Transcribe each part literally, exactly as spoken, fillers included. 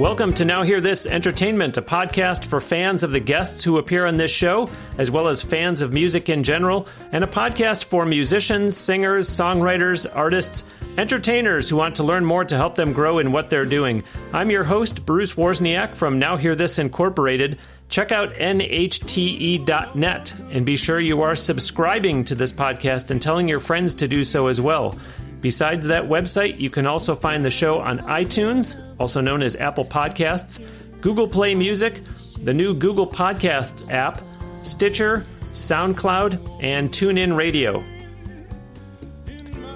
Welcome to Now Hear This Entertainment, a podcast for fans of the guests who appear on this show, as well as fans of music in general, and a podcast for musicians, singers, songwriters, artists, entertainers who want to learn more to help them grow in what they're doing. I'm your host, Bruce Wozniak from Now Hear This Incorporated. Check out N H T E dot net and be sure you are subscribing to this podcast and telling your friends to do so as well. Besides that website, you can also find the show on iTunes, also known as Apple Podcasts, Google Play Music, the new Google Podcasts app, Stitcher, SoundCloud, and TuneIn Radio.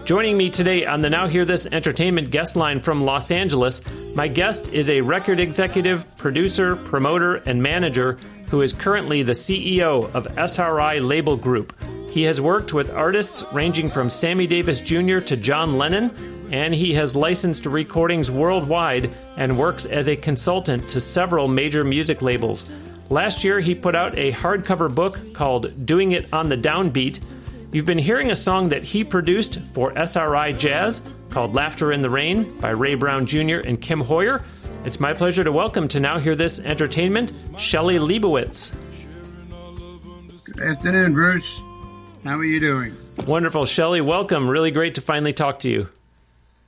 Joining me today on the Now Hear This Entertainment guest line from Los Angeles, my guest is a record executive, producer, promoter, and manager who is currently the C E O of S R I Label Group. He has worked with artists ranging from Sammy Davis Junior to John Lennon, and he has licensed recordings worldwide and works as a consultant to several major music labels. Last year, he put out a hardcover book called Doing It on the Downbeat. You've been hearing a song that he produced for S R I Jazz called Laughter in the Rain by Ray Brown Junior and Kim Hoyer. It's my pleasure to welcome to Now Hear This Entertainment, Shelly Liebowitz. Good afternoon, Bruce. How are you doing? Wonderful. Shelly, welcome. Really great to finally talk to you.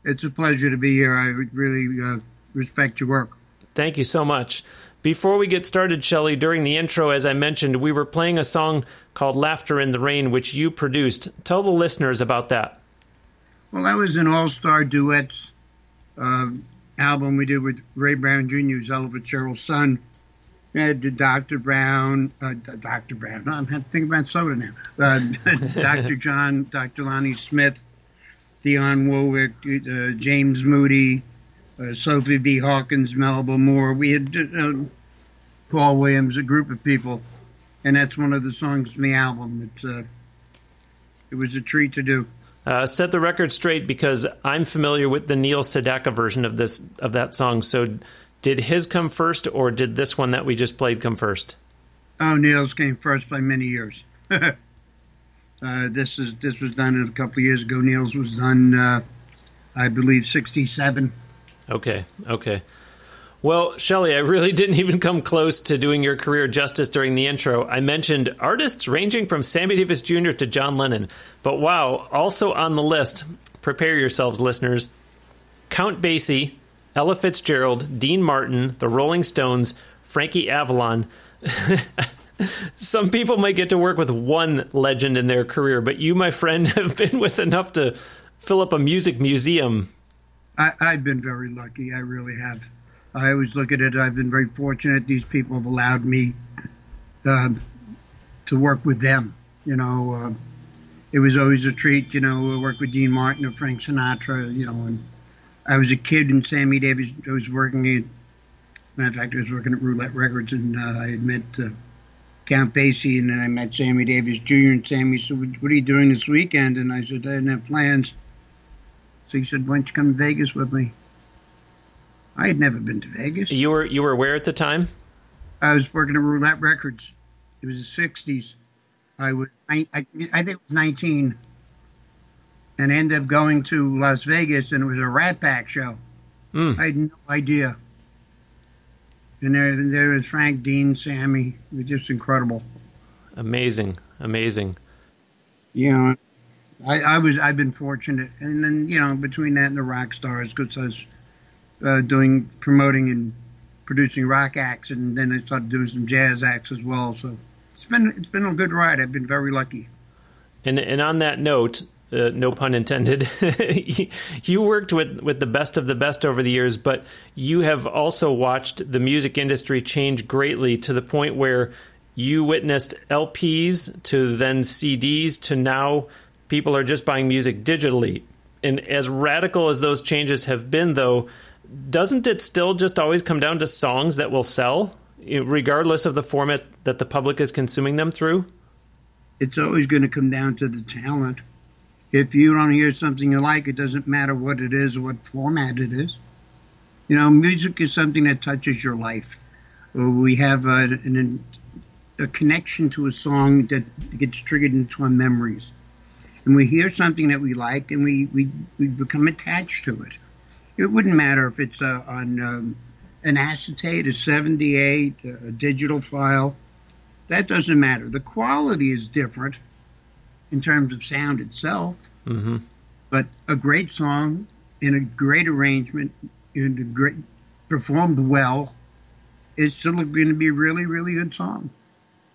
It's a pleasure to be here. I really uh, respect your work. Thank you so much. Before we get started, Shelly, during the intro, as I mentioned, we were playing a song called Laughter in the Rain, which you produced. Tell the listeners about that. Well, that was an all-star duets uh, album we did with Ray Brown Junior, who's Ella Fitzgerald's son. We had Doctor Brown, uh, Doctor Brown, I'm thinking about soda now, uh, Doctor John, Doctor Lonnie Smith, Dionne Warwick, uh, James Moody, uh, Sophie B. Hawkins, Melba Moore. We had uh, Paul Williams, a group of people, and that's one of the songs from the album. It's, uh, it was a treat to do. Uh, set the record straight, because I'm familiar with the Neil Sedaka version of this of that song, so... Did his come first, or did this one that we just played come first? Oh, Neil's came first by many years. uh, this is this was done a couple of years ago. Neil's was done, uh, I believe, sixty-seven. Okay, okay. Well, Shelly, I really didn't even come close to doing your career justice during the intro. I mentioned artists ranging from Sammy Davis Junior to John Lennon. But wow, also on the list, prepare yourselves, listeners, Count Basie, Ella Fitzgerald, Dean Martin, the Rolling Stones, Frankie Avalon. Some people might get to work with one legend in their career, but you, my friend, have been with enough to fill up a music museum. I, I've been very lucky. I really have. I always look at it. I've been very fortunate. These people have allowed me uh, to work with them. You know, uh, it was always a treat, you know, to work with Dean Martin or Frank Sinatra, you know, and I was a kid, and Sammy Davis, I was working at, as a matter of fact, I was working at Roulette Records, and uh, I had met uh, Count Basie, and then I met Sammy Davis Junior, and Sammy said, what are you doing this weekend? And I said, I didn't have plans. So he said, why don't you come to Vegas with me? I had never been to Vegas. You were you were where at the time? I was working at Roulette Records. It was the sixties. I was, I, I, I think it was nineteen. And ended up going to Las Vegas, and it was a Rat Pack show. Mm. I had no idea. And there, there was Frank, Dean, Sammy. It was just incredible. Amazing, amazing. You know, I, I was I've been fortunate, and then you know between that and the rock stars, because I was uh, doing promoting and producing rock acts, and then I started doing some jazz acts as well. So it's been it's been a good ride. I've been very lucky. And and on that note. Uh, no pun intended. You worked with, with the best of the best over the years, but you have also watched the music industry change greatly to the point where you witnessed L Ps to then C Ds to now people are just buying music digitally. And as radical as those changes have been, though, doesn't it still just always come down to songs that will sell, regardless of the format that the public is consuming them through? It's always going to come down to the talent. If you don't hear something you like, it doesn't matter what it is or what format it is. You know, music is something that touches your life. We have a, an, a connection to a song that gets triggered into our memories. And we hear something that we like, and we, we, we become attached to it. It wouldn't matter if it's uh, on um, an acetate, a seventy-eight, a digital file, that doesn't matter. The quality is different in terms of sound itself, mm-hmm. but a great song in a great arrangement, in a great, performed well, is still going to be a really, really good song.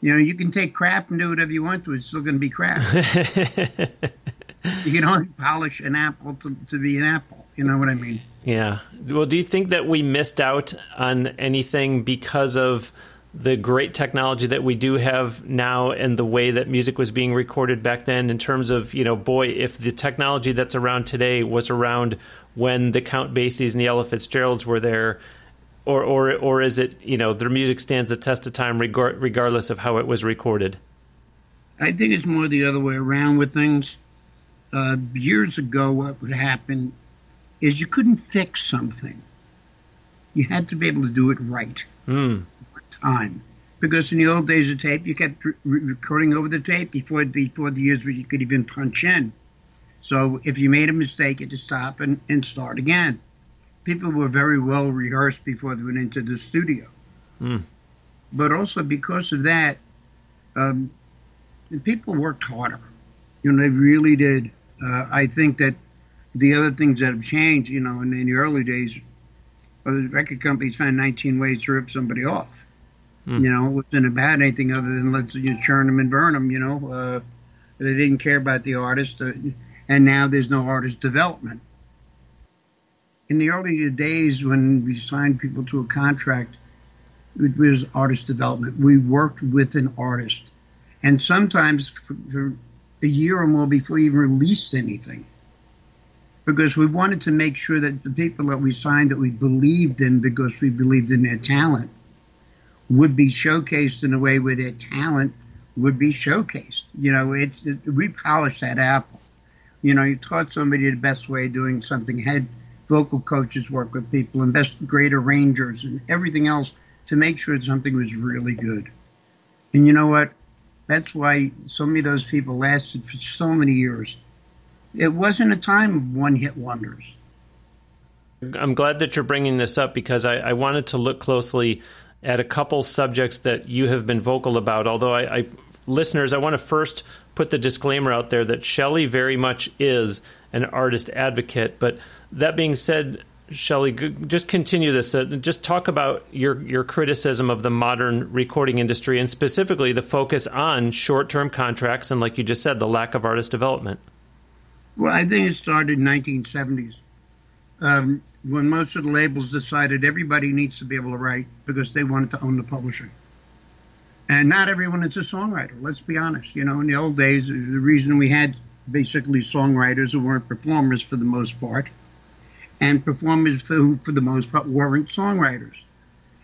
You know, you can take crap and do whatever you want to. It's still going to be crap. You can only polish an apple to, to be an apple. You know what I mean? Yeah. Well, do you think that we missed out on anything because of the great technology that we do have now and the way that music was being recorded back then, in terms of, you know, boy, if the technology that's around today was around when the Count Basies and the Ella Fitzgeralds were there, or or or is it, you know, their music stands the test of time regar- regardless of how it was recorded? I think it's more the other way around with things. Uh, years ago, what would happen is you couldn't fix something. You had to be able to do it right. Mm. Time, because in the old days of tape, you kept re- recording over the tape before before the years where you could even punch in. So if you made a mistake, you had to stop and, and start again. People were very well rehearsed before they went into the studio. Mm. But also because of that, um, people worked harder. You know, they really did. Uh, I think that the other things that have changed, you know, in, in the early days, well, the record companies found nineteen ways to rip somebody off. Mm. You know, it wasn't about anything other than let's you know, churn them and burn them, you know. Uh, they didn't care about the artist, uh, and now there's no artist development. In the earlier days when we signed people to a contract, it was artist development. We worked with an artist, and sometimes for, for a year or more before we even released anything, because we wanted to make sure that the people that we signed that we believed in, because we believed in their talent, would be showcased in a way where their talent would be showcased. You know, it's it, we polish that apple. You know, you taught somebody the best way of doing something. Had vocal coaches work with people and best great arrangers and everything else to make sure that something was really good. And you know what? That's why so many of those people lasted for so many years. It wasn't a time of one-hit wonders. I'm glad that you're bringing this up, because I, I wanted to look closely at a couple subjects that you have been vocal about. Although, I, I listeners, I want to first put the disclaimer out there that Shelly very much is an artist advocate. But that being said, Shelly, just continue this. Uh, just talk about your, your criticism of the modern recording industry, and specifically the focus on short-term contracts and, like you just said, the lack of artist development. Well, I think it started in the nineteen seventies. Um, when most of the labels decided everybody needs to be able to write, because they wanted to own the publishing. And not everyone is a songwriter, let's be honest. You know, in the old days, the reason we had basically songwriters who weren't performers for the most part, and performers who, for the most part, weren't songwriters.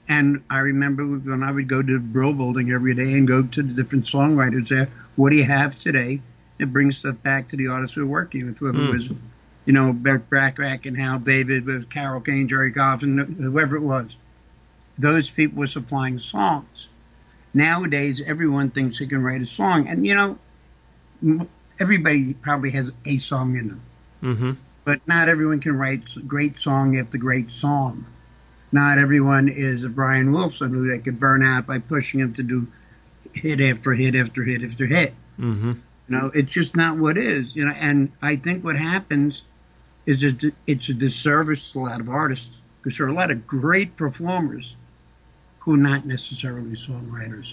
And I remember when I would go to the Brill Building every day and go to the different songwriters there, what do you have today? It brings stuff back to the artists who are working with, whoever mm. was... you know, Bert Bacharach and Hal David with Carol Kane, Jerry Goff, and whoever it was. Those people were supplying songs. Nowadays, everyone thinks they can write a song. And, you know, everybody probably has a song in them. Mm-hmm. But not everyone can write great song after great song. Not everyone is a Brian Wilson who they could burn out by pushing him to do hit after hit after hit after hit. Mm-hmm. You know, it's just not what is. You know, and I think what happens is it, it's a disservice to a lot of artists, because there are a lot of great performers who are not necessarily songwriters.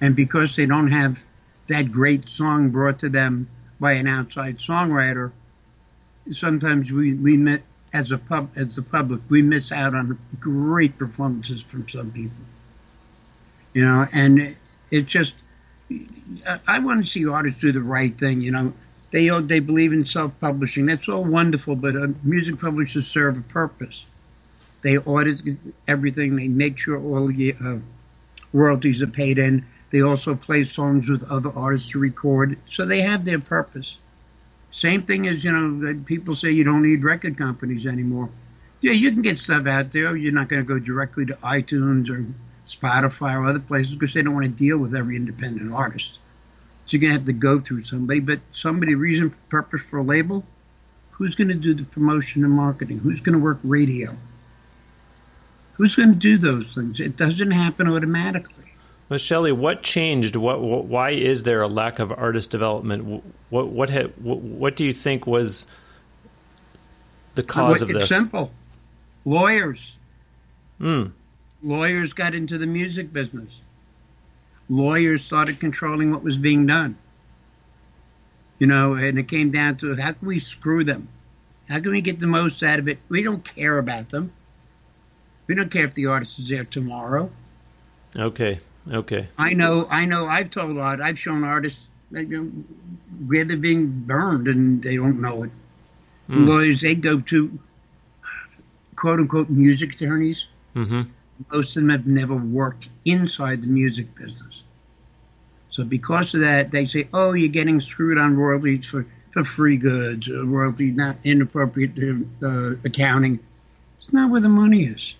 And because they don't have that great song brought to them by an outside songwriter, sometimes we, we miss, as a pub, as the public, we miss out on great performances from some people. You know, and it, it just, I want to see artists do the right thing, you know. They they believe in self-publishing. That's all wonderful, but uh, music publishers serve a purpose. They audit everything. They make sure all the uh, royalties are paid in. They also play songs with other artists to record. So they have their purpose. Same thing as, you know, people say you don't need record companies anymore. Yeah, you can get stuff out there. You're not going to go directly to iTunes or Spotify or other places, because they don't want to deal with every independent artist. So you're going to have to go through somebody, but somebody, reason, purpose for a label, who's going to do the promotion and marketing? Who's going to work radio? Who's going to do those things? It doesn't happen automatically. Well, Shelly, what changed? What, what? Why is there a lack of artist development? What? What? Ha, what, what do you think was the cause well, of this? It's simple. Lawyers. Mm. Lawyers got into the music business. Lawyers started controlling what was being done. You know, and it came down to how can we screw them? How can we get the most out of it? We don't care about them. We don't care if the artist is there tomorrow. Okay, okay. I know, I know, I've told art, I've shown artists that, you know, where they're being burned and they don't know it. Mm. The lawyers, they go to quote-unquote music attorneys. Mm-hmm. Most of them have never worked inside the music business. So because of that, they say, oh, you're getting screwed on royalties for, for free goods, or royalty not inappropriate uh, accounting. It's not where the money is.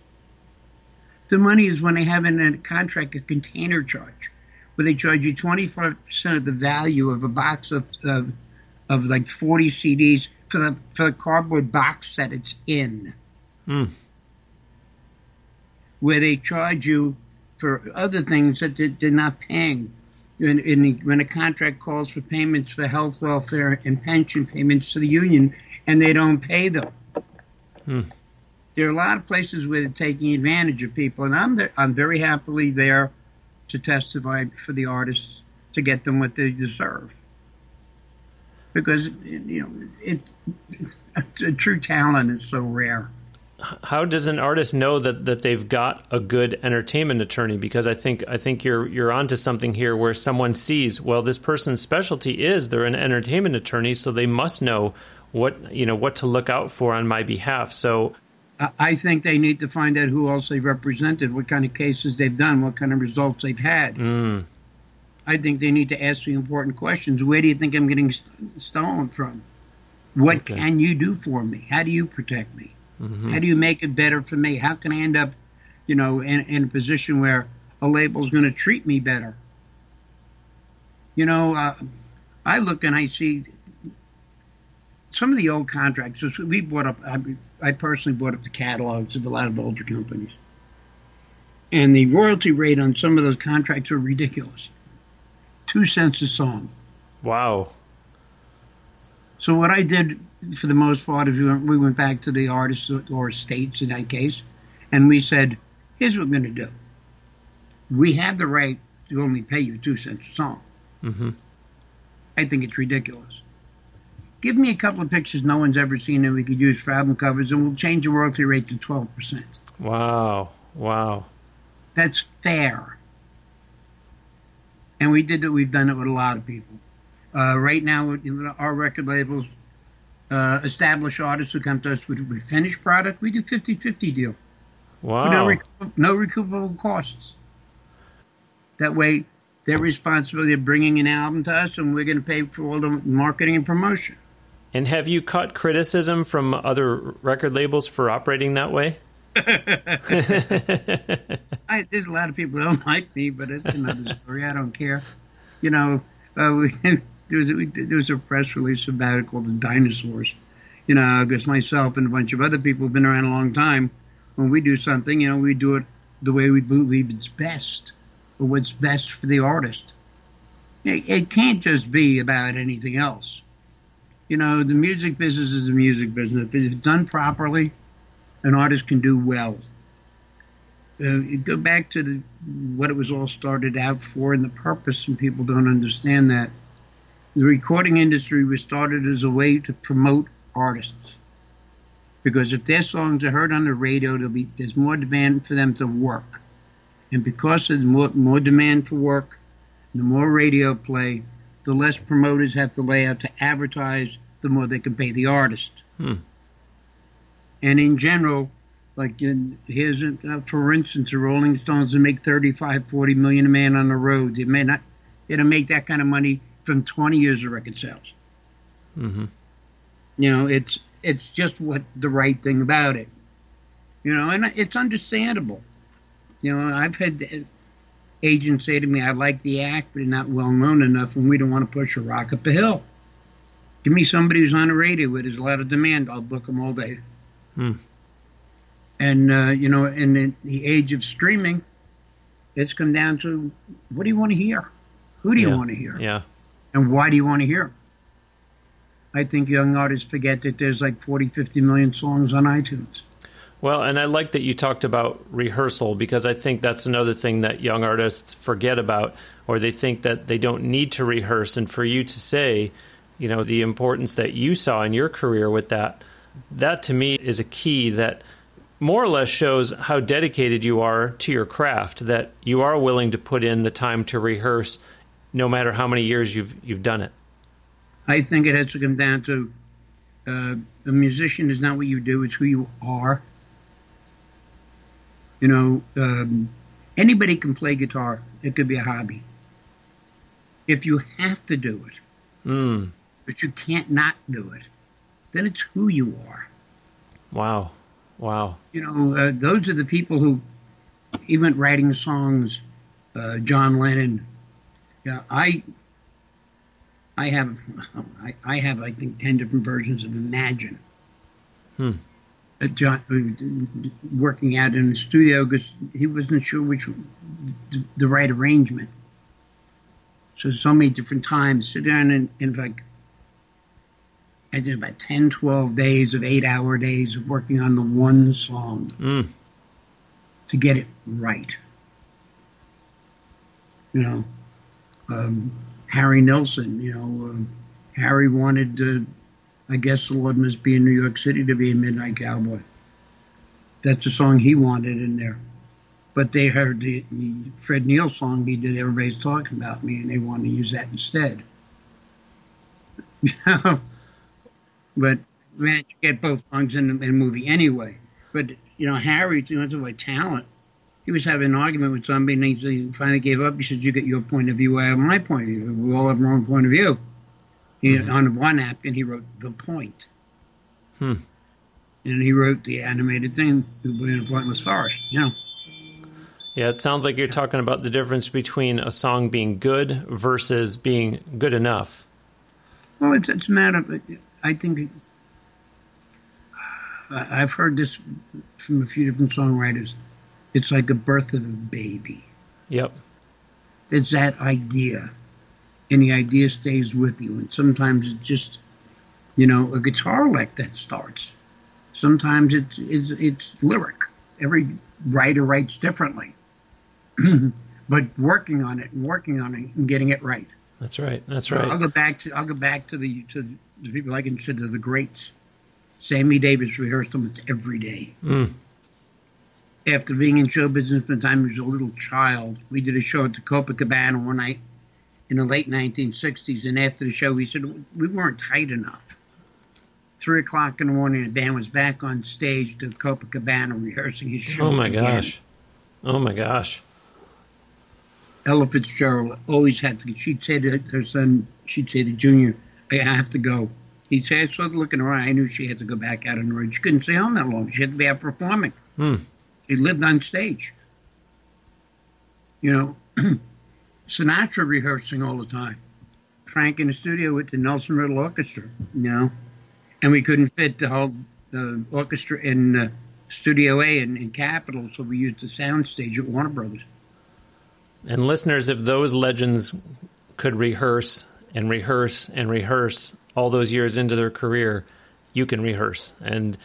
The money is when they have in a contract a container charge, where they charge you twenty-five percent of the value of a box of of, of like forty C Ds for the, for the cardboard box that it's in. Mm. Where they charge you for other things that they're not paying. In, in the, when a contract calls for payments for health, welfare, and pension payments to the union, and they don't pay them. Hmm. There are a lot of places where they're taking advantage of people, and I'm there, I'm very happily there to testify for the artists to get them what they deserve. Because, you know, it, a, a true talent is so rare. How does an artist know that, that they've got a good entertainment attorney? Because I think I think you're you're onto something here, where someone sees, well, this person's specialty is they're an entertainment attorney, so they must know what you know what to look out for on my behalf. So I think they need to find out who else they've represented, what kind of cases they've done, what kind of results they've had. Mm. I think they need to ask the important questions. Where do you think I'm getting st- stolen from? What okay. can you do for me? How do you protect me? Mm-hmm. How do you make it better for me? How can I end up, you know, in, in a position where a label's going to treat me better? You know, uh, I look and I see some of the old contracts. We brought up, I, I personally brought up the catalogs of a lot of older companies. And the royalty rate on some of those contracts are ridiculous. Two cents a song. Wow. So what I did, for the most part, if we went back to the artists or estates in that case, and we said, here's what we're going to do. We have the right to only pay you two cents a song. Mm-hmm. I think it's ridiculous. Give me a couple of pictures no one's ever seen that we could use for album covers, and we'll change the royalty rate to twelve percent. Wow. Wow. That's fair. And we did it. We've done it with a lot of people. Uh, right now, our record labels, Uh, established artists who come to us with a finished product, we do fifty-fifty deal. Wow. No, recoup- no recoupable costs. That way, they're responsible. They're bringing an album to us, and we're going to pay for all the marketing and promotion. And have you caught criticism from other record labels for operating that way? I, there's a lot of people who don't like me, but it's another story. I don't care. You know, uh, we... There was, a, there was a press release about it called The Dinosaurs, you know, because myself and a bunch of other people have been around a long time. When we do something, you know, we do it the way we believe it's best, or what's best for the artist. It, it can't just be about anything else. You know, the music business is the music business. If it's done properly, an artist can do well. Uh, go back to the, what it was all started out for and the purpose, and people don't understand that. The recording industry was started as a way to promote artists, because if their songs are heard on the radio, there'll be, there's more demand for them to work. And because there's more, more demand for work, the more radio play, the less promoters have to lay out to advertise, the more they can pay the artist. Hmm. And in general, like in, here's, uh, for instance, the Rolling Stones will make thirty-five, forty million a man on the road. They may not, they don't make that kind of money from twenty years of record sales. Mm-hmm. You know, it's it's just what the right thing about it. You know, and it's understandable. You know, I've had agents say to me, I like the act, but not well known enough, and we don't want to push a rock up a hill. Give me somebody who's on the radio where there's a lot of demand. I'll book them all day. Mm. And, uh, you know, in the, the age of streaming, it's come down to what do you want to hear? Who do you yeah. want to hear? Yeah. And why do you want to hear? I think young artists forget that there's like forty, fifty million songs on iTunes. Well, and I like that you talked about rehearsal, because I think that's another thing that young artists forget about, or they think that they don't need to rehearse. And for you to say, you know, the importance that you saw in your career with that, that to me is a key that more or less shows how dedicated you are to your craft, that you are willing to put in the time to rehearse no matter how many years you've you've done it. I think it has to come down to uh, a musician is not what you do, it's who you are. You know, um, anybody can play guitar. It could be a hobby. If you have to do it, mm. but you can't not do it, then it's who you are. Wow. Wow. You know, uh, those are the people who, even writing songs, uh, John Lennon. Yeah, I I have, I, I have, I think, ten different versions of Imagine. Hmm. John, working out in the studio because he wasn't sure which the right arrangement. So so many different times, sit down and, and like I did about ten, twelve days of eight-hour days of working on the one song mm. to get it right. You know, um, Harry Nilsson. You know, um, Harry wanted to. I guess the Lord must be in New York City to be a midnight cowboy. That's the song he wanted in there. But they heard the, the Fred Neil song he did, Everybody's Talking About Me, and they wanted to use that instead. But, man, you get both songs in the, in the movie anyway. But, you know, Harry, you know, that's a way talent. He was having an argument with somebody, and he finally gave up. He said, you get your point of view, I have my point of view. We all have our own point of view. He, mm-hmm. On one napkin, he wrote The Point. Hmm. And he wrote the animated thing, The Point was Forest, you know. Yeah, it sounds like you're talking about the difference between a song being good versus being good enough. Well, it's, it's a matter of, I think, I've heard this from a few different songwriters. It's like the birth of a baby. Yep. It's that idea. And the idea stays with you. And sometimes it's just, you know, a guitar lick that starts. Sometimes it's it's, it's lyric. Every writer writes differently. But working on it and working on it and getting it right. That's right. That's right. So I'll go back to I'll go back to the to the people I consider the greats. Sammy Davis rehearsed almost every day. Mm. After being in show business from the time he was a little child, we did a show at the Copacabana one night. In the late nineteen sixties, and after the show, he said, we weren't tight enough. Three o'clock in the morning, the band was back on stage to Copacabana rehearsing his show. Oh, my again. gosh. Oh, my gosh. Ella Fitzgerald always had to, she'd say to her son, she'd say to Junior, I have to go. He'd say, I started looking around. I knew she had to go back out on the road. She couldn't stay home that long. She had to be out performing. Hmm. She lived on stage. You know, Sinatra rehearsing all the time. Frank in the studio with the Nelson Riddle Orchestra, you know. And we couldn't fit the whole uh, orchestra in uh, Studio A in, in Capitol, so we used the sound stage at Warner Brothers. And listeners, if those legends could rehearse and rehearse and rehearse all those years into their career, you can rehearse. And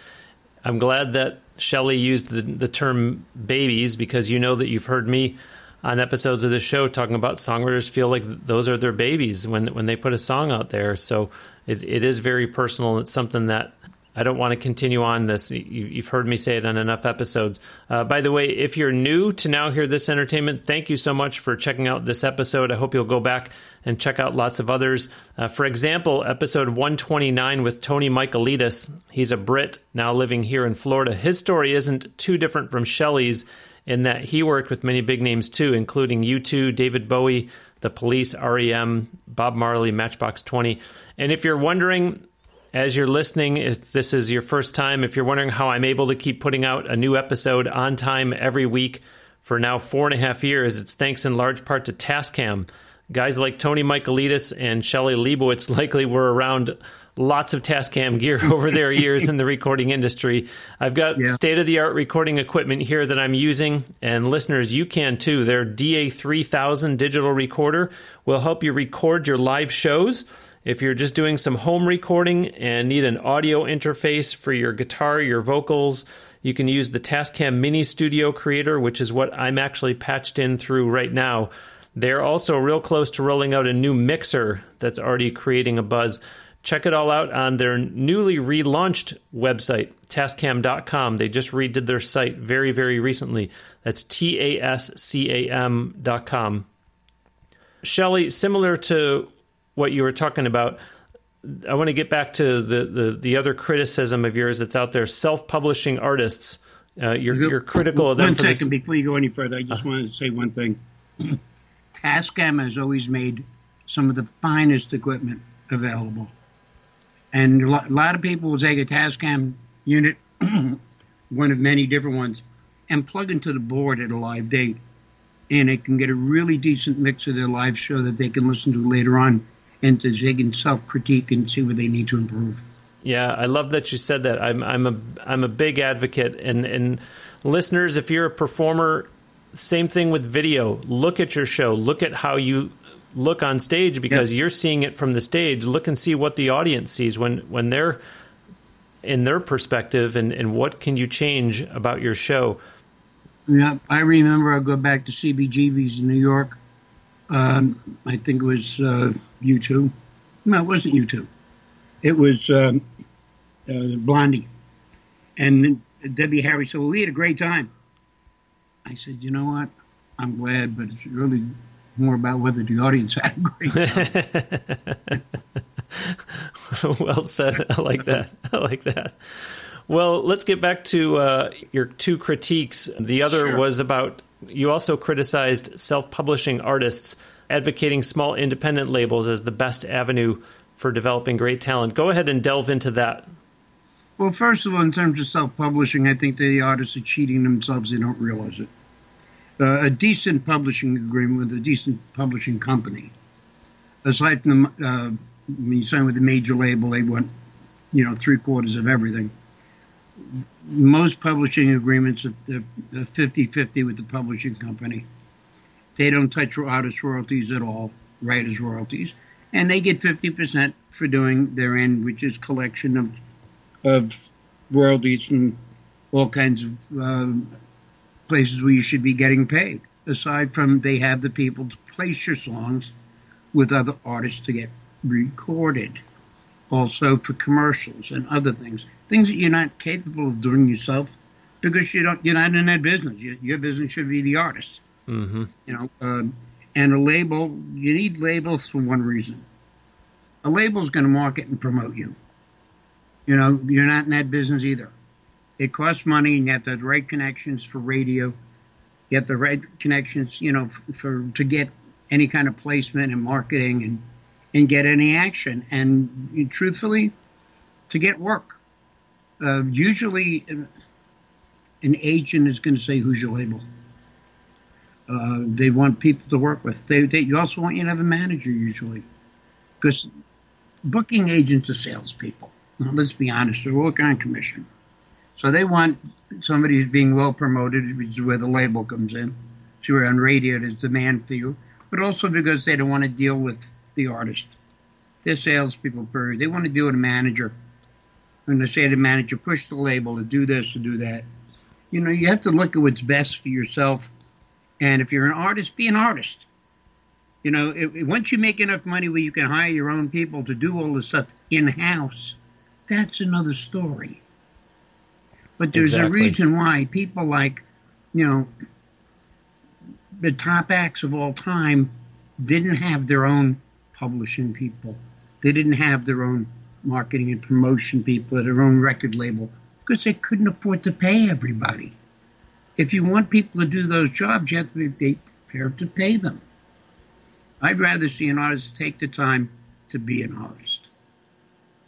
I'm glad that Shelly used the, the term babies, because you know that you've heard me on episodes of the show talking about songwriters feel like those are their babies when when they put a song out there. So it, it is very personal. It's something that I don't want to continue on this. You, you've heard me say it on enough episodes. Uh, by the way, if you're new to Now Hear This Entertainment, thank you so much for checking out this episode. I hope you'll go back and check out lots of others. Uh, for example, episode one twenty-nine with Tony Michaelides. He's a Brit now living here in Florida. His story isn't too different from Shelly's, in that he worked with many big names too, including U two, David Bowie, The Police, R E M, Bob Marley, Matchbox twenty. And if you're wondering, as you're listening, if this is your first time, if you're wondering how I'm able to keep putting out a new episode on time every week for now four and a half years, it's thanks in large part to Tascam. Guys like Tony Michaelides and Shelly Liebowitz likely were around lots of Tascam gear over their years in the recording industry. I've got yeah. state-of-the-art recording equipment here that I'm using, and listeners, you can too. Their D A three thousand digital recorder will help you record your live shows. If you're just doing some home recording and need an audio interface for your guitar, your vocals, you can use the Tascam Mini Studio Creator, which is what I'm actually patched in through right now. They're also real close to rolling out a new mixer that's already creating a buzz. Check it all out on their newly relaunched website, tascam dot com. They just redid their site very, very recently. That's T A S C A M dot com. Shelly, similar to what you were talking about, I want to get back to the, the, the other criticism of yours that's out there, self-publishing artists. Uh, you're, you're critical well, of them. One for second, this. Before you go any further, I just uh, wanted to say one thing. Tascam has always made some of the finest equipment available. And a lot of people will take a Tascam unit, one of many different ones, and plug into the board at a live date. And it can get a really decent mix of their live show that they can listen to later on, and to they can self-critique and see where they need to improve. Yeah, I love that you said that. I'm I'm a I'm a big advocate, and and listeners, if you're a performer, same thing with video. Look at your show. Look at how you look on stage, because yeah. you're seeing it from the stage. Look and see what the audience sees when when they're in their perspective, and and what can you change about your show. Yeah, I remember I go back to C B G B's in New York. Um, I think it was uh, U two. No, it wasn't U two. It was um, uh, Blondie. And Debbie Harry said, well, we had a great time. I said, you know what? I'm glad, but it's really more about whether the audience had a great time. Well said. I like that. I like that. Well, let's get back to uh, your two critiques. The other sure. was about... You also criticized self-publishing artists, advocating small independent labels as the best avenue for developing great talent. Go ahead and delve into that. Well, first of all, in terms of self-publishing, I think the artists are cheating themselves. They don't realize it. Uh, a decent publishing agreement with a decent publishing company, aside from the, uh, when you sign with a major label, they want, you know, three quarters of everything. Most publishing agreements are fifty-fifty with the publishing company. They don't touch artist royalties at all, writers' royalties. And they get fifty percent for doing their end, which is collection of of royalties from all kinds of uh, places where you should be getting paid. Aside from they have the people to place your songs with other artists to get recorded. Also for commercials and other things. Things that you're not capable of doing yourself, because you don't, you're not in that business. Your, your business should be the artist. Mm-hmm. You know, uh, and a label, you need labels for one reason. A label's going to market and promote you. You know, you're not in that business either. It costs money, and you have the right connections for radio. You have the right connections, you know, for, for to get any kind of placement and marketing and, and get any action. And you know, truthfully, to get work. Uh, usually, an agent is going to say, who's your label? Uh, they want people to work with. They, they, you also want you to have a manager, usually. Because booking agents are salespeople. Now, let's be honest, they're working on commission. So they want somebody who's being well promoted, which is where the label comes in. So you're on radio, there's demand for you. But also because they don't want to deal with the artist. They're salespeople, period. They want to deal with a manager. And they say to manager, push the label to do this, to do that. You know, you have to look at what's best for yourself. And if you're an artist, be an artist. You know, it, it, once you make enough money where you can hire your own people to do all this stuff in-house, that's another story. But there's exactly. a reason why people like, you know, the top acts of all time didn't have their own publishing people. They didn't have their own marketing and promotion people at their own record label, because they couldn't afford to pay everybody. If you want people to do those jobs, you have to be prepared to pay them. I'd rather see an artist take the time to be an artist.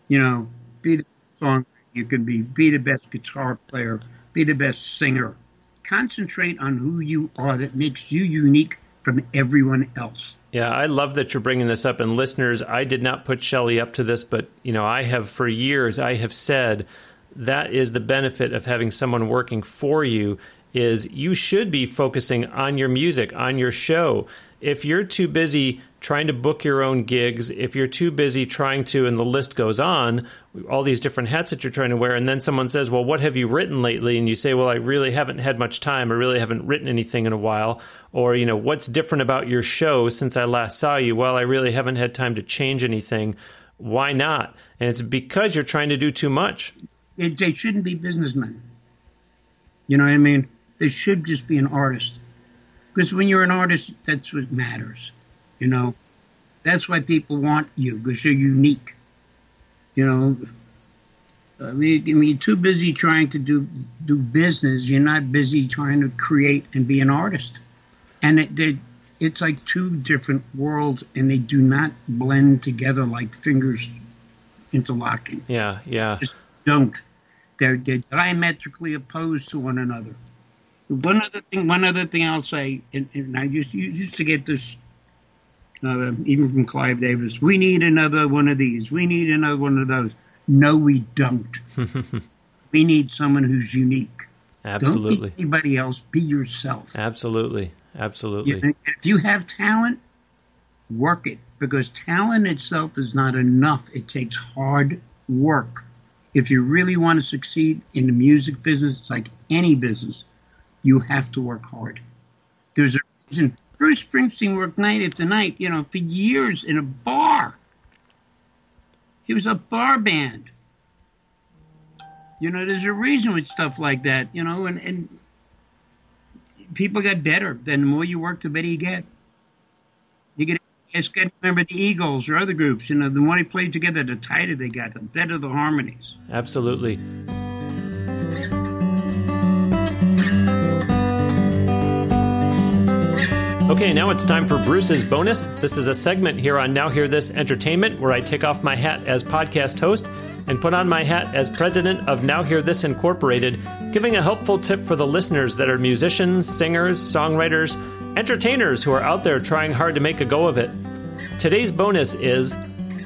You know, be the best songwriter you can be, be the best guitar player, be the best singer. Concentrate on who you are that makes you unique from everyone else. Yeah, I love that you're bringing this up. And listeners, I did not put Shelly up to this, but, you know, I have for years, I have said that is the benefit of having someone working for you is you should be focusing on your music, on your show. If you're too busy trying to book your own gigs, if you're too busy trying to, and the list goes on, all these different hats that you're trying to wear, and then someone says, well, what have you written lately? And you say, well, I really haven't had much time. I really haven't written anything in a while. Or, you know, what's different about your show since I last saw you? Well, I really haven't had time to change anything. Why not? And it's because you're trying to do too much. It, they shouldn't be businessmen. You know what I mean? They should just be an artist. Because when you're an artist, that's what matters, you know. That's why people want you, because you're unique, you know. I mean, you're too busy trying to do do business. You're not busy trying to create and be an artist. And it they, it's like two different worlds, and they do not blend together like fingers interlocking. Yeah, yeah. Just don't. They're, they're diametrically opposed to one another. One other thing, one other thing I'll say, and, and I used, used to get this, uh, even from Clive Davis, we need another one of these. We need another one of those. No, we don't. We need someone who's unique. Absolutely. Don't be anybody else. Be yourself. Absolutely. Absolutely. You, if you have talent, work it. Because talent itself is not enough. It takes hard work. If you really want to succeed in the music business, it's like any business. You have to work hard. There's a reason. Bruce Springsteen worked night after night, you know, for years in a bar. He was a bar band. You know, there's a reason with stuff like that, you know, and, and people got better. Then the more you work, the better you get. You get, just got to remember the Eagles or other groups, you know, the more they played together, the tighter they got, the better the harmonies. Absolutely. Okay, now it's time for Bruce's Bonus. This is a segment here on Now Hear This Entertainment where I take off my hat as podcast host and put on my hat as president of Now Hear This Incorporated, giving a helpful tip for the listeners that are musicians, singers, songwriters, entertainers who are out there trying hard to make a go of it. Today's bonus is,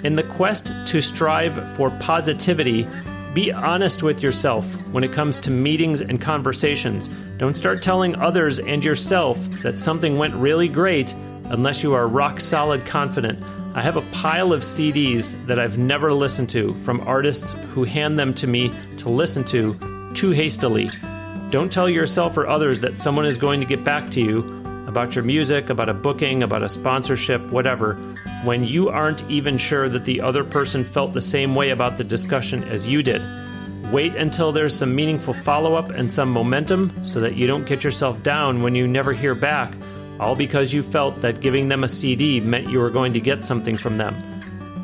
in the quest to strive for positivity, be honest with yourself when it comes to meetings and conversations. Don't start telling others and yourself that something went really great unless you are rock solid confident. I have a pile of C Ds that I've never listened to from artists who hand them to me to listen to too hastily. Don't tell yourself or others that someone is going to get back to you about your music, about a booking, about a sponsorship, whatever, when you aren't even sure that the other person felt the same way about the discussion as you did. Wait until there's some meaningful follow-up and some momentum so that you don't get yourself down when you never hear back, all because you felt that giving them a C D meant you were going to get something from them.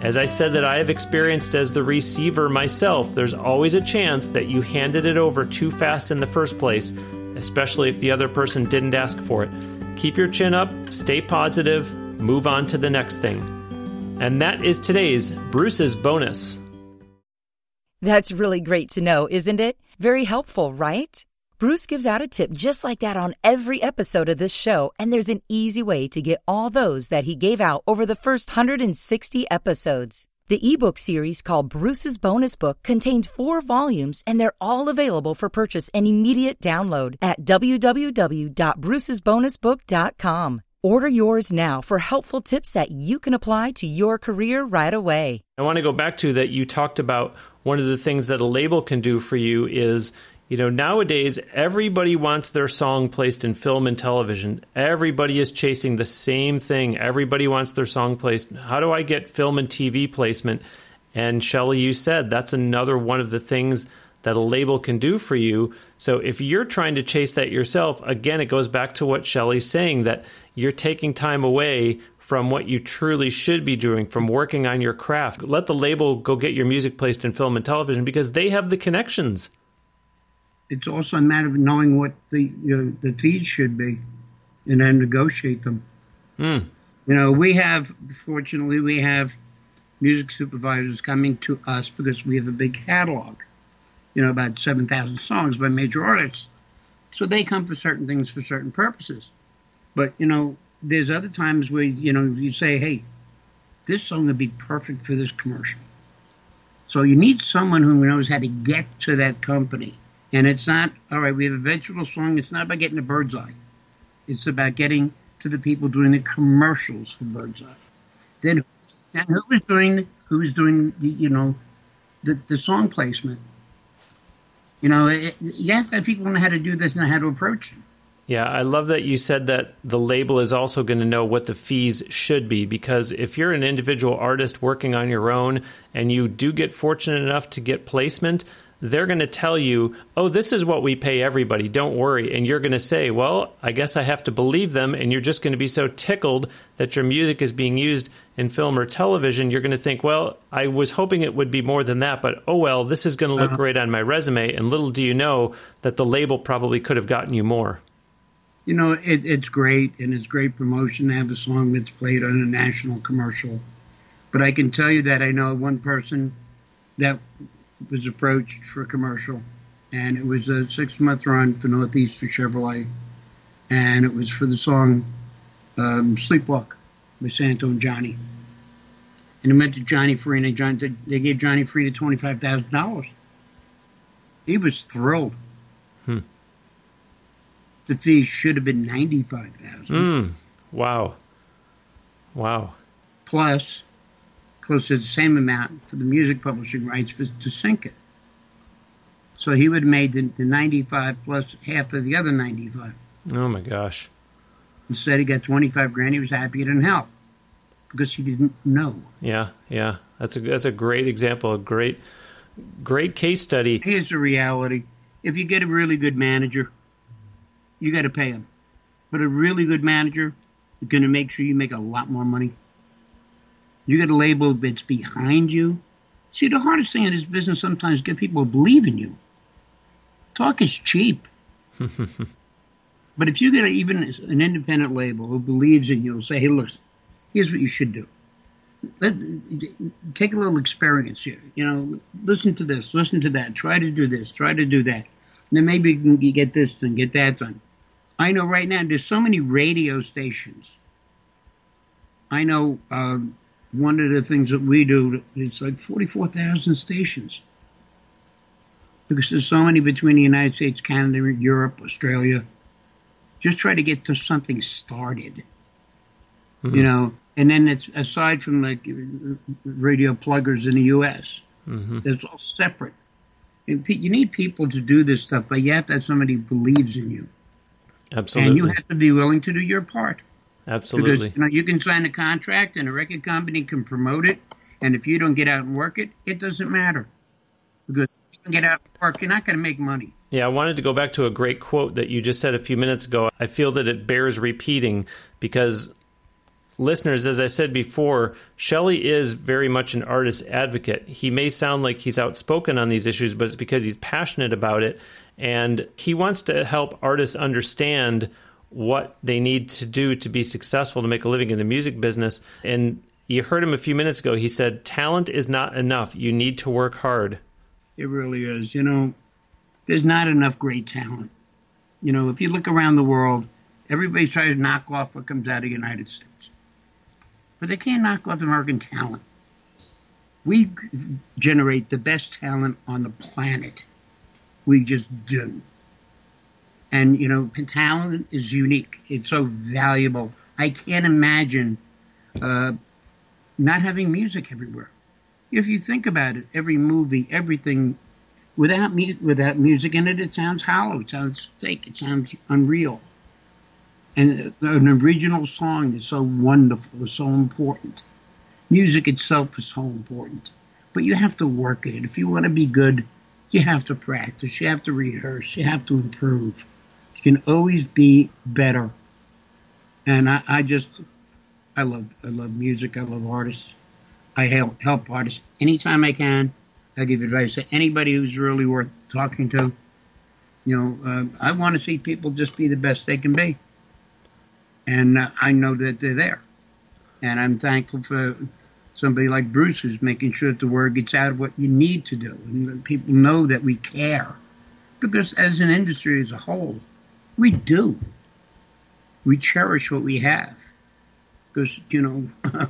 As I said that I have experienced as the receiver myself, there's always a chance that you handed it over too fast in the first place, especially if the other person didn't ask for it. Keep your chin up, stay positive, move on to the next thing. And that is today's Bruce's Bonus. That's really great to know, isn't it? Very helpful, right? Bruce gives out a tip just like that on every episode of this show, and there's an easy way to get all those that he gave out over the first one hundred sixty episodes. The ebook series called Bruce's Bonus Book contains four volumes, and they're all available for purchase and immediate download at w w w dot bruces bonus book dot com. Order yours now for helpful tips that you can apply to your career right away. I want to go back to that you talked about one of the things that a label can do for you is, you know, nowadays everybody wants their song placed in film and television. Everybody is chasing the same thing. Everybody wants their song placed. How do I get film and T V placement? And Shelly, you said that's another one of the things that a label can do for you. So if you're trying to chase that yourself, again, it goes back to what Shelly's saying, that you're taking time away from what you truly should be doing, from working on your craft. Let the label go get your music placed in film and television because they have the connections. It's also a matter of knowing what the you know, the fees should be and then negotiate them. Mm. You know, we have, fortunately, we have music supervisors coming to us because we have a big catalog, you know, about seven thousand songs by major artists. So they come for certain things for certain purposes. But, you know, there's other times where, you know, you say, hey, this song would be perfect for this commercial. So you need someone who knows how to get to that company. And it's not, all right, we have a vegetable song. It's not about getting a bird's eye. It's about getting to the people doing the commercials for bird's eye. Then and who is doing, who is doing the, you know, the, the song placement. You know, it, you have to have people know how to do this and how to approach it. Yeah, I love that you said that the label is also going to know what the fees should be, because if you're an individual artist working on your own and you do get fortunate enough to get placement, they're going to tell you, oh, this is what we pay everybody, don't worry. And you're going to say, well, I guess I have to believe them. And you're just going to be so tickled that your music is being used in film or television. You're going to think, well, I was hoping it would be more than that, but oh, well, this is going to look great on my resume. And little do you know that the label probably could have gotten you more. You know, it, it's great, and it's great promotion to have a song that's played on a national commercial. But I can tell you that I know one person that was approached for a commercial, and it was a six-month run for Northeast for Chevrolet, and it was for the song um, Sleepwalk by Santo and Johnny. And it went to Johnny Farina. John, they gave Johnny Farina twenty-five thousand dollars. He was thrilled. Hmm. The fee should have been ninety-five thousand dollars. Mm. Wow. Wow. Plus, close to the same amount for the music publishing rights for, to sync it. So he would have made the, the ninety-five plus half of the other ninety-five. Oh my gosh. Instead, he got twenty-five grand. He was happy it didn't help because he didn't know. Yeah, yeah. That's a, that's a great example, a great, great case study. Here's the reality. If you get a really good manager, you got to pay him. But a really good manager is going to make sure you make a lot more money. You got a label that's behind you. See, the hardest thing in this business sometimes is get people to believe in you. Talk is cheap. But if you get a, even an independent label who believes in you and say, hey, look, here's what you should do. Let, take a little experience here. You know, listen to this, listen to that, try to do this, try to do that. And then maybe you can get this done, get that done. I know right now there's so many radio stations. I know um, one of the things that we do, it's like forty-four thousand stations. Because there's so many between the United States, Canada, Europe, Australia. Just try to get to something started. Mm-hmm. You know, and then it's aside from like radio pluggers in the U S, mm-hmm. It's all separate. And you need people to do this stuff, but you have to have somebody who believes in you. Absolutely. And you have to be willing to do your part. Absolutely. Because you know, you can sign a contract and a record company can promote it, and if you don't get out and work it, it doesn't matter. Because if you don't get out and work, you're not going to make money. Yeah, I wanted to go back to a great quote that you just said a few minutes ago. I feel that it bears repeating because listeners, as I said before, Shelly is very much an artist advocate. He may sound like he's outspoken on these issues, but it's because he's passionate about it. And he wants to help artists understand what they need to do to be successful, to make a living in the music business. And you heard him a few minutes ago. He said, talent is not enough. You need to work hard. It really is. You know, there's not enough great talent. You know, if you look around the world, everybody tries to knock off what comes out of the United States. But they can't knock off American talent. We generate the best talent on the planet. We just do. And, you know, talent is unique. It's so valuable. I can't imagine uh, not having music everywhere. If you think about it, every movie, everything, without mu- without music in it, it sounds hollow. It sounds fake. It sounds unreal. And an original song is so wonderful, is so important. Music itself is so important. But you have to work at it. If you want to be good, you have to practice. You have to rehearse. You have to improve. You can always be better. And I, I just, I love I love music. I love artists. I help, help artists anytime I can. I give advice to anybody who's really worth talking to. You know, um, I want to see people just be the best they can be. And uh, I know that they're there. And I'm thankful for somebody like Bruce who's making sure that the word gets out of what you need to do. And people know that we care. Because as an industry as a whole, we do. We cherish what we have. because, you know,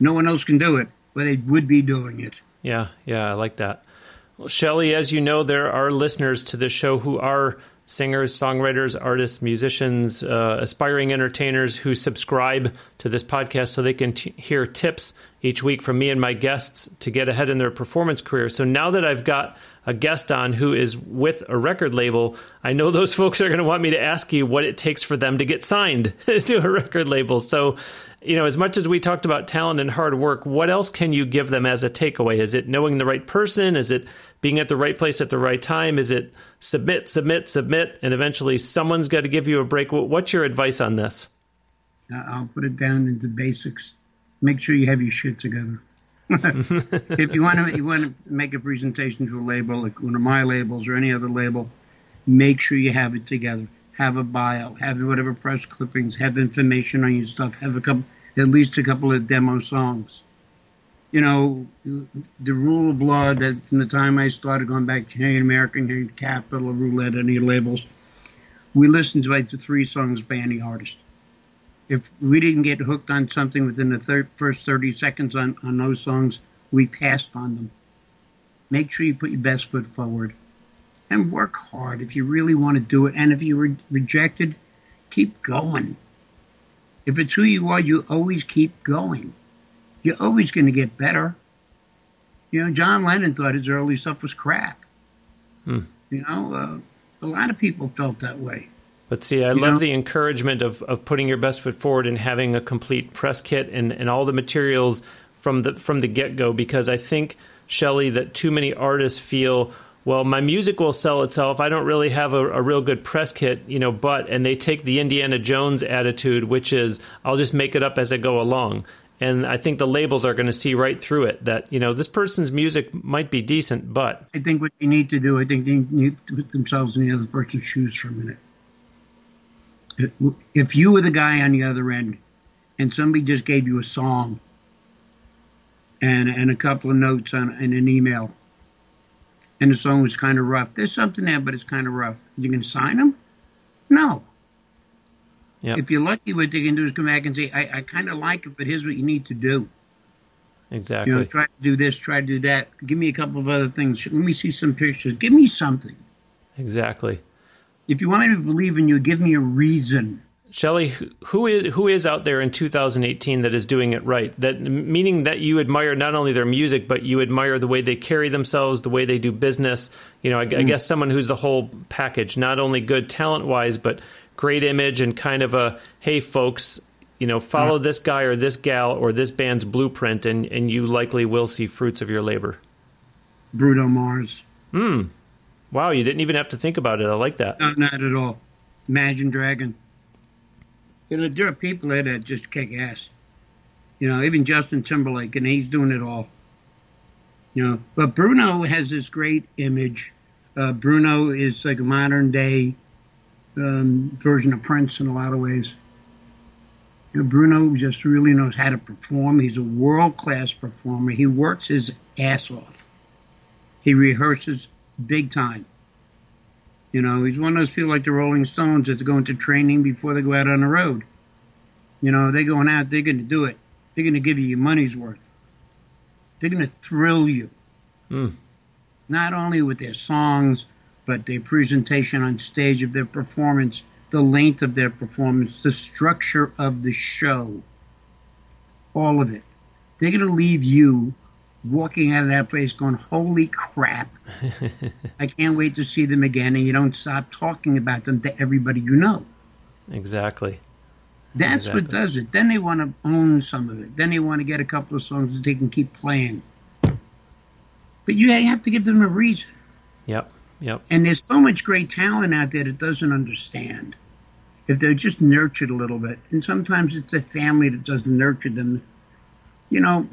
no one else can do it, but they would be doing it. Yeah, yeah, I like that. Well, Shelly, as you know, there are listeners to this show who are singers, songwriters, artists, musicians, uh, aspiring entertainers who subscribe to this podcast so they can t- hear tips each week from me and my guests to get ahead in their performance career. So now that I've got a guest on who is with a record label, I know those folks are going to want me to ask you what it takes for them to get signed to a record label. So, you know, as much as we talked about talent and hard work, what else can you give them as a takeaway? Is it knowing the right person? Is it being at the right place at the right time? Is it submit, submit, submit, and eventually someone's got to give you a break? What's your advice on this? I'll put it down into basics. Make sure you have your shit together. If you want to you want to make a presentation to a label, like one of my labels or any other label, make sure you have it together. Have a bio, have whatever press clippings, have information on your stuff, have a couple, at least a couple of demo songs. You know, the rule of law that from the time I started going back to Hanging American, Hanging Capital, Roulette, any labels, we listened to like three songs by any artist. If we didn't get hooked on something within the thir- first thirty seconds on, on those songs, we passed on them. Make sure you put your best foot forward and work hard if you really want to do it. And if you were rejected, keep going. If it's who you are, you always keep going. You're always going to get better. You know, John Lennon thought his early stuff was crap. Hmm. You know, uh, a lot of people felt that way. But see, I you love know? the encouragement of, of putting your best foot forward and having a complete press kit and, and all the materials from the from the get-go, because I think, Shelly, that too many artists feel, well, my music will sell itself. I don't really have a, a real good press kit, you know, but, and they take the Indiana Jones attitude, which is, I'll just make it up as I go along. And I think the labels are going to see right through it that, you know, this person's music might be decent, but I think what you need to do, I think they need to put themselves in the other person's shoes for a minute. If you were the guy on the other end and somebody just gave you a song and, and a couple of notes on, in an email, and the song was kind of rough. There's something there, but it's kind of rough. You can sign them? No. Yep. If you're lucky, what they can do is come back and say, I, I kind of like it, but here's what you need to do. Exactly. You know, try to do this, try to do that. Give me a couple of other things. Let me see some pictures. Give me something. Exactly. If you want me to believe in you, give me a reason. Shelly, who is who is out there in two thousand eighteen that is doing it right? That meaning that you admire not only their music, but you admire the way they carry themselves, the way they do business. You know, I, mm. I guess someone who's the whole package, not only good talent-wise, but great image and kind of a, hey, folks, you know, follow yeah. this guy or this gal or this band's blueprint, and, and you likely will see fruits of your labor. Bruno Mars. Hmm. Wow, you didn't even have to think about it. I like that. No, not at all. Imagine Dragon. You know, there are people there that just kick ass. You know, even Justin Timberlake, and he's doing it all. You know, but Bruno has this great image. Uh, Bruno is like a modern-day um, version of Prince in a lot of ways. You know, Bruno just really knows how to perform. He's a world-class performer. He works his ass off. He rehearses big time. You know, he's one of those people like the Rolling Stones that go into training before they go out on the road. You know, they're going out, they're going to do it. They're going to give you your money's worth. They're going to thrill you. Mm. Not only with their songs, but their presentation on stage of their performance, the length of their performance, the structure of the show, all of it. They're going to leave you walking out of that place going, holy crap, I can't wait to see them again, and you don't stop talking about them to everybody you know. Exactly. That's exactly. What does it. Then they want to own some of it. Then they want to get a couple of songs that they can keep playing. But you have to give them a reason. Yep, yep. And there's so much great talent out there that doesn't understand. If they're just nurtured a little bit, and sometimes it's a family that doesn't nurture them, you know,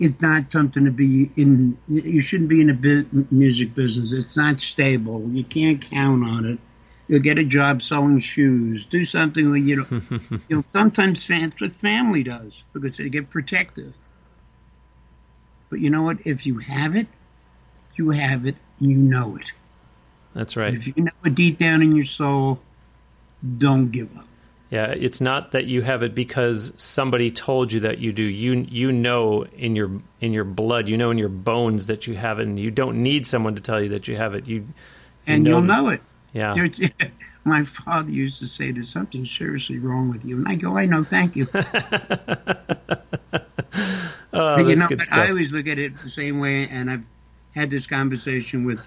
it's not something to be in. You shouldn't be in the music business. It's not stable. You can't count on it. You'll get a job selling shoes. Do something where you don't. You know, sometimes that's what family does because they get protective. But you know what? If you have it, you have it. And you know it. That's right. If you know it deep down in your soul, don't give up. Yeah, it's not that you have it because somebody told you that you do. You you know in your in your blood, you know in your bones that you have it, and you don't need someone to tell you that you have it. You, you and know you'll that, know it. Yeah. My father used to say, "There's something seriously wrong with you," and I go, "I know, thank you." Oh, you know, but I always look at it the same way, and I've had this conversation with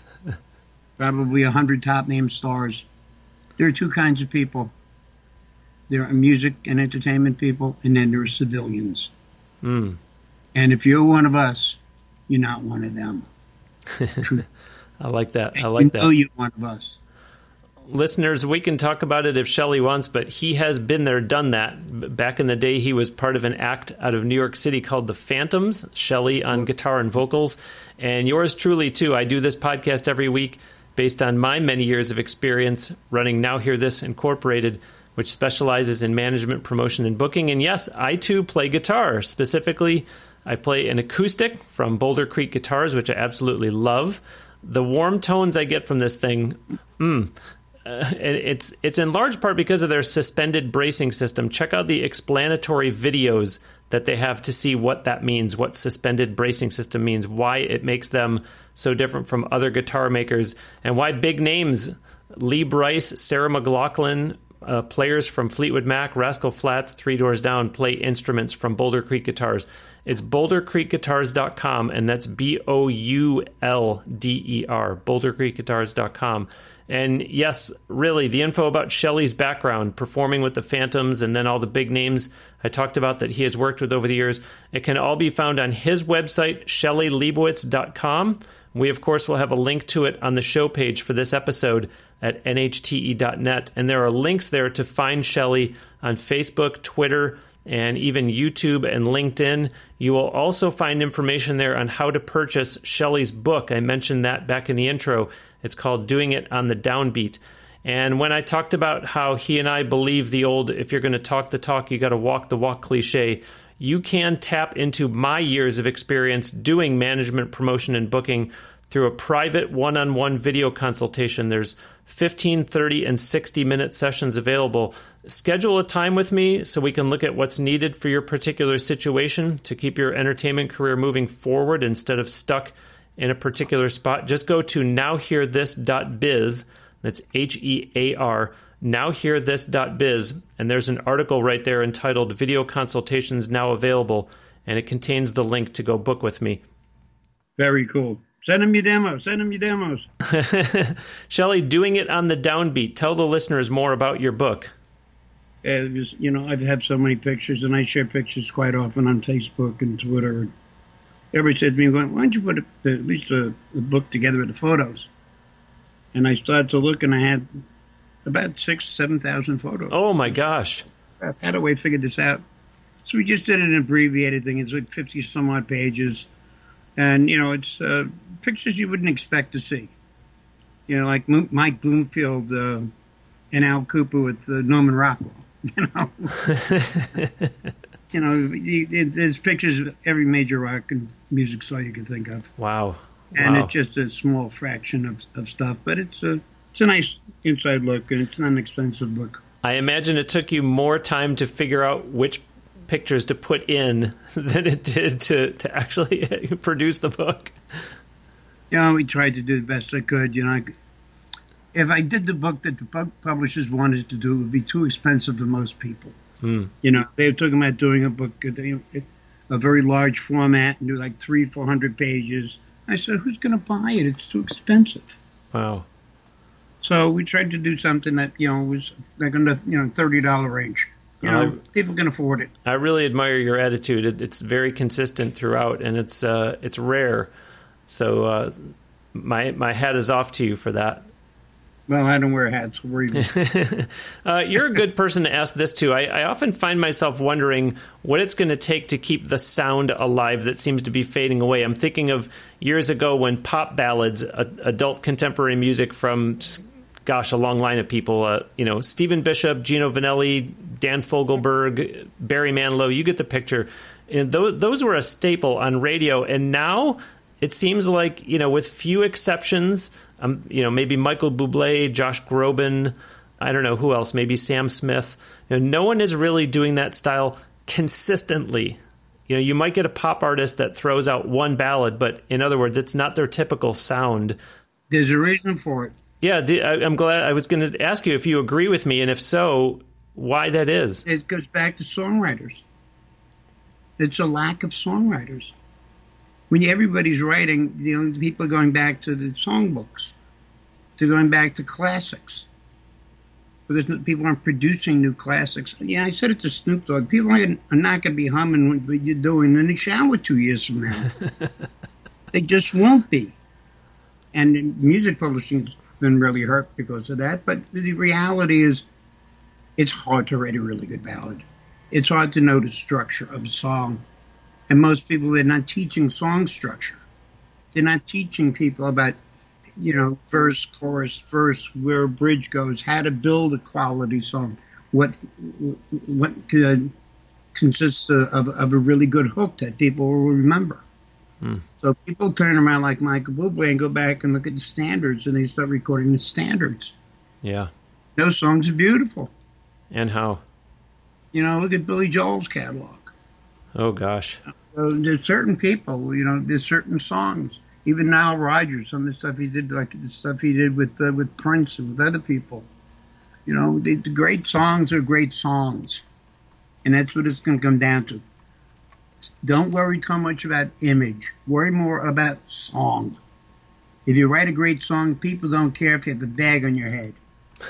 probably a hundred top-name stars. There are two kinds of people. There are music and entertainment people, and then there are civilians. Mm. And if you're one of us, you're not one of them. I like that. I like that. You know you're one of us. Listeners, we can talk about it if Shelly wants, but he has been there, done that. Back in the day, he was part of an act out of New York City called The Phantoms, Shelly on guitar and vocals, and yours truly, too. I do this podcast every week based on my many years of experience running Now Hear This Incorporated, which specializes in management, promotion, and booking. And yes, I, too, play guitar. Specifically, I play an acoustic from Boulder Creek Guitars, which I absolutely love. The warm tones I get from this thing, mm, Uh, it's it's in large part because of their suspended bracing system. Check out the explanatory videos that they have to see what that means, what suspended bracing system means, why it makes them so different from other guitar makers, and why big names, Lee Brice, Sarah McLachlan, uh, players from Fleetwood Mac, Rascal Flatts, Three Doors Down, play instruments from Boulder Creek Guitars. It's boulder creek guitars dot com, and that's B O U L D E R, boulder creek guitars dot com. And yes, really, the info about Shelly's background, performing with the Phantoms, and then all the big names I talked about that he has worked with over the years, it can all be found on his website, shelly liebowitz dot com. We, of course, will have a link to it on the show page for this episode at N H T E dot net. And there are links there to find Shelly on Facebook, Twitter, and even YouTube and LinkedIn. You will also find information there on how to purchase Shelly's book. I mentioned that back in the intro. It's called Doing It on the Downbeat. And when I talked about how he and I believe the old, if you're going to talk the talk, you got to walk the walk cliche, you can tap into my years of experience doing management, promotion, and booking through a private one-on-one video consultation. There's fifteen, thirty, and sixty-minute sessions available. Schedule a time with me so we can look at what's needed for your particular situation to keep your entertainment career moving forward instead of stuck in a particular spot. Just go to now hear this dot biz. That's H E A R, now hear this dot biz. And there's an article right there entitled Video Consultations Now Available, and it contains the link to go book with me. Very cool. Send them your demos. Send them your demos. Shelly, Doing It on the Downbeat. Tell the listeners more about your book. It was, you know, I have so many pictures, and I share pictures quite often on Facebook and Twitter. Everybody said to me, "Why don't you put a, at least a, a book together with the photos?" And I started to look, and I had about six, seven thousand photos. Oh my gosh! How do I figure this out? So we just did an abbreviated thing. It's like fifty some odd pages, and you know, it's uh, pictures you wouldn't expect to see. You know, like Mike Bloomfield uh, and Al Kooper with uh, Norman Rockwell. You know. You know, there's pictures of every major rock and music star you can think of. Wow. And wow. It's just a small fraction of, of stuff, but it's a, it's a nice inside look, and it's not an expensive book. I imagine it took you more time to figure out which pictures to put in than it did to, to actually produce the book. Yeah, you know, we tried to do the best I could. You know, I, if I did the book that the publishers wanted to do, it would be too expensive for most people. Hmm. You know, they were talking about doing a book, a very large format, and do like three, four hundred pages. I said, "Who's going to buy it? It's too expensive." Wow. So we tried to do something that, you know, was like in the, you know, thirty dollar range. You know, um, people can afford it. I really admire your attitude. It, it's very consistent throughout, and it's uh, it's rare. So uh, my my hat is off to you for that. Well, I don't wear hats. Where you? uh, you're a good person to ask this to. I, I often find myself wondering what it's going to take to keep the sound alive that seems to be fading away. I'm thinking of years ago when pop ballads, a, adult contemporary music from, gosh, a long line of people, uh, you know, Stephen Bishop, Gino Vanelli, Dan Fogelberg, Barry Manilow, you get the picture. And those, those were a staple on radio. And now it seems like, you know, with few exceptions, Um, you know, maybe Michael Bublé, Josh Groban, I don't know who else, maybe Sam Smith. You know, no one is really doing that style consistently. You know, you might get a pop artist that throws out one ballad, but in other words, it's not their typical sound. There's a reason for it. Yeah, I'm glad. I was going to ask you if you agree with me, and if so, why that is. It goes back to songwriters. It's a lack of songwriters. When everybody's writing, you know, people are going back to the songbooks. They're going back to classics. Because people aren't producing new classics. Yeah, I said it to Snoop Dogg. People are not going to be humming what you're doing in the shower two years from now. They just won't be. And music publishing's been really hurt because of that. But the reality is it's hard to write a really good ballad. It's hard to know the structure of a song. And most people, they're not teaching song structure. They're not teaching people about, you know, verse, chorus, verse, where a bridge goes, how to build a quality song, what what uh, consists of, of a really good hook that people will remember. Mm. So people turn around like Michael Bublé and go back and look at the standards, and they start recording the standards. Yeah. Those songs are beautiful. And how? You know, look at Billy Joel's catalog. Oh, gosh. So there's certain people, you know, there's certain songs. Even Nile Rodgers, some of the stuff he did, like the stuff he did with uh, with Prince and with other people. You know, the, the great songs are great songs. And that's what it's going to come down to. Don't worry too much about image. Worry more about song. If you write a great song, people don't care if you have a bag on your head.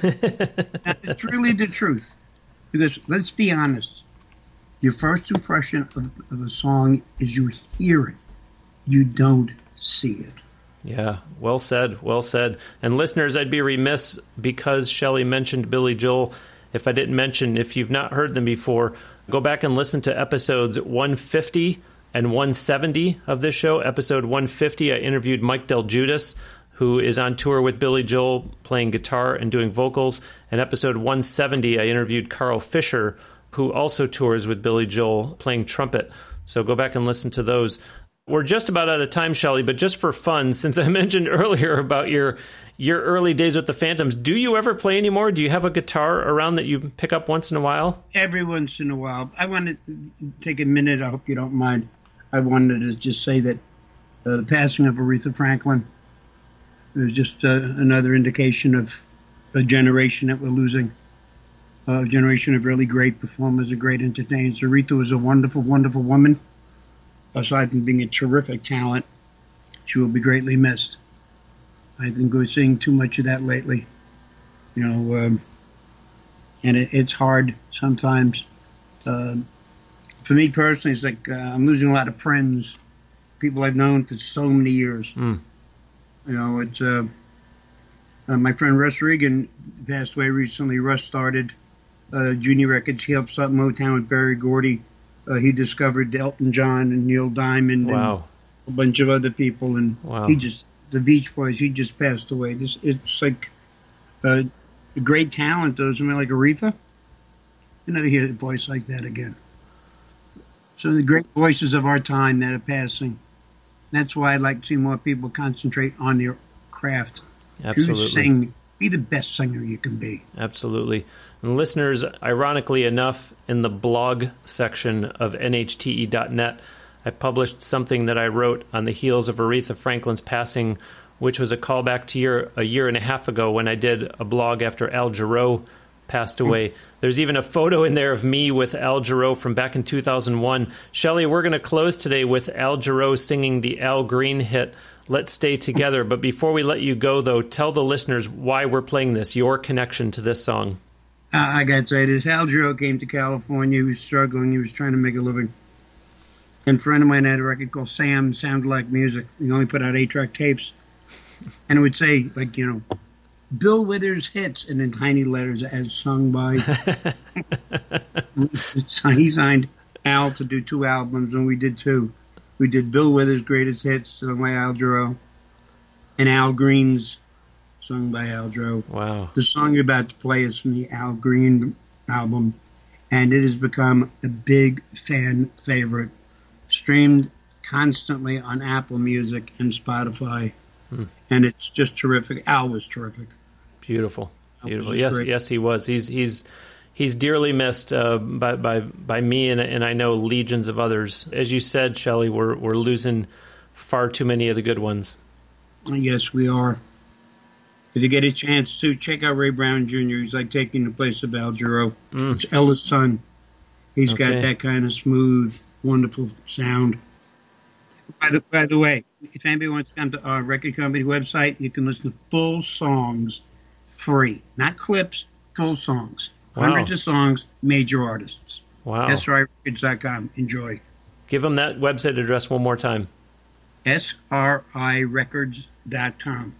It's really the truth. Because let's be honest. Your first impression of, of a song is you hear it. You don't see it. Yeah, well said, well said. And listeners, I'd be remiss, because Shelly mentioned Billy Joel, if I didn't mention, if you've not heard them before, go back and listen to episodes one fifty and one seventy of this show. Episode one fifty, I interviewed Mike Del Judas, who is on tour with Billy Joel playing guitar and doing vocals. And episode one seventy, I interviewed Carl Fisher, who also tours with Billy Joel playing trumpet. So go back and listen to those. We're just about out of time, Shelly, but just for fun, since I mentioned earlier about your your early days with the Phantoms, do you ever play anymore? Do you have a guitar around that you pick up once in a while? Every once in a while. I want to take a minute. I hope you don't mind. I wanted to just say that uh, the passing of Aretha Franklin is just uh, another indication of a generation that we're losing, a generation of really great performers, a great entertainers. Aretha was a wonderful, wonderful woman. Aside from being a terrific talent, she will be greatly missed. I've been seeing too much of that lately, you know, um, and it, it's hard sometimes. Uh, for me personally, it's like uh, I'm losing a lot of friends, people I've known for so many years. Mm. You know, it's uh, uh, my friend Russ Regan passed away recently. Russ started uh, Junior Records. He helped start Motown with Berry Gordy. Uh, he discovered Elton John and Neil Diamond wow. and a bunch of other people. And wow. he just, the Beach Boys, he just passed away. This, it's like uh, a great talent. Those men like Aretha, you never hear a voice like that again. So the great voices of our time that are passing. That's why I'd like to see more people concentrate on their craft. Absolutely. To sing. Be the best singer you can be. Absolutely. And listeners, ironically enough, in the blog section of N H T E dot net, I published something that I wrote on the heels of Aretha Franklin's passing, which was a callback to year, a year and a half ago when I did a blog after Al Jarreau passed away. There's even a photo in there of me with Al Jarreau from back in two thousand one. Shelly, we're going to close today with Al Jarreau singing the Al Green hit, Let's Stay Together. But before we let you go, though, tell the listeners why we're playing this, your connection to this song. Uh, I got to say this. Al Jarreau came to California. He was struggling. He was trying to make a living. And a friend of mine had a record called Sam, Sound Like Music. He only put out eight-track tapes. And it would say, like, you know, Bill Withers hits, and in tiny letters, as sung by. He signed Al to do two albums, and we did two. We did Bill Withers' Greatest Hits, sung by Al Jarreau, and Al Green's, sung by Al Jarreau. Wow. The song you're about to play is from the Al Green album, and it has become a big fan favorite, streamed constantly on Apple Music and Spotify. And it's just terrific. Al was terrific. Beautiful. Beautiful. Yes, great. Yes, he was. He's he's he's dearly missed uh, by by by me, and and I know legions of others. As you said, Shelly, we're we're losing far too many of the good ones. Yes, we are. If you get a chance to check out Ray Brown Junior, he's like taking the place of Al Jarreau. Mm. It's Ella's son. He's okay. Got that kind of smooth, wonderful sound. By the, by the way, if anybody wants to come to our record company website, you can listen to full songs free. Not clips, full songs. Wow. Hundreds of songs, major artists. Wow. S R I records dot com. Enjoy. Give them that website address one more time. S R I records dot com.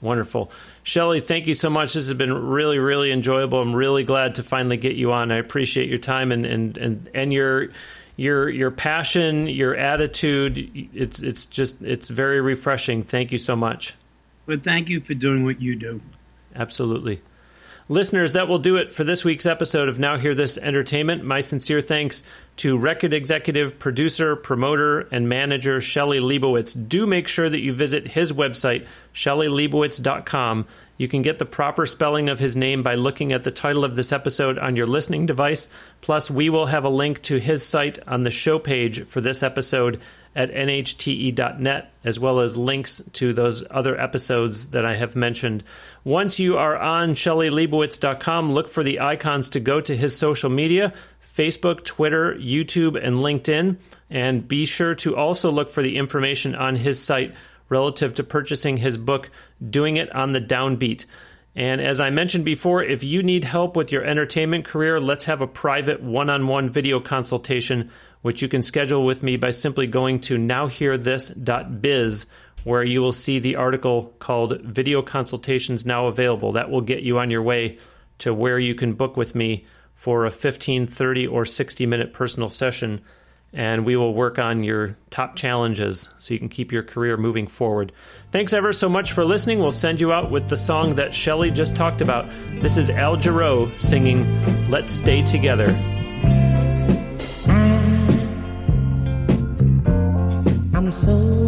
Wonderful. Shelly, thank you so much. This has been really, really enjoyable. I'm really glad to finally get you on. I appreciate your time and and, and, and your your your passion, your attitude. It's it's just it's very refreshing. Thank you so much. Well, thank you for doing what you do. Absolutely. Listeners, that will do it for this week's episode of Now Hear This Entertainment. My sincere thanks to record executive, producer, promoter, and manager Shelly Liebowitz. Do make sure that you visit his website, shelly liebowitz dot com. You can get the proper spelling of his name by looking at the title of this episode on your listening device. Plus, we will have a link to his site on the show page for this episode at N H T E dot net, as well as links to those other episodes that I have mentioned. Once you are on shelly liebowitz dot com, look for the icons to go to his social media, Facebook, Twitter, YouTube, and LinkedIn. And be sure to also look for the information on his site relative to purchasing his book, Doing It on the Downbeat. And as I mentioned before, if you need help with your entertainment career, let's have a private one-on-one video consultation, which you can schedule with me by simply going to now hear this dot biz, where you will see the article called Video Consultations Now Available. That will get you on your way to where you can book with me for a fifteen, thirty, or sixty-minute personal session, and we will work on your top challenges so you can keep your career moving forward. Thanks ever so much for listening. We'll send you out with the song that Shelly just talked about. This is Al Jarreau singing Let's Stay Together. I'm so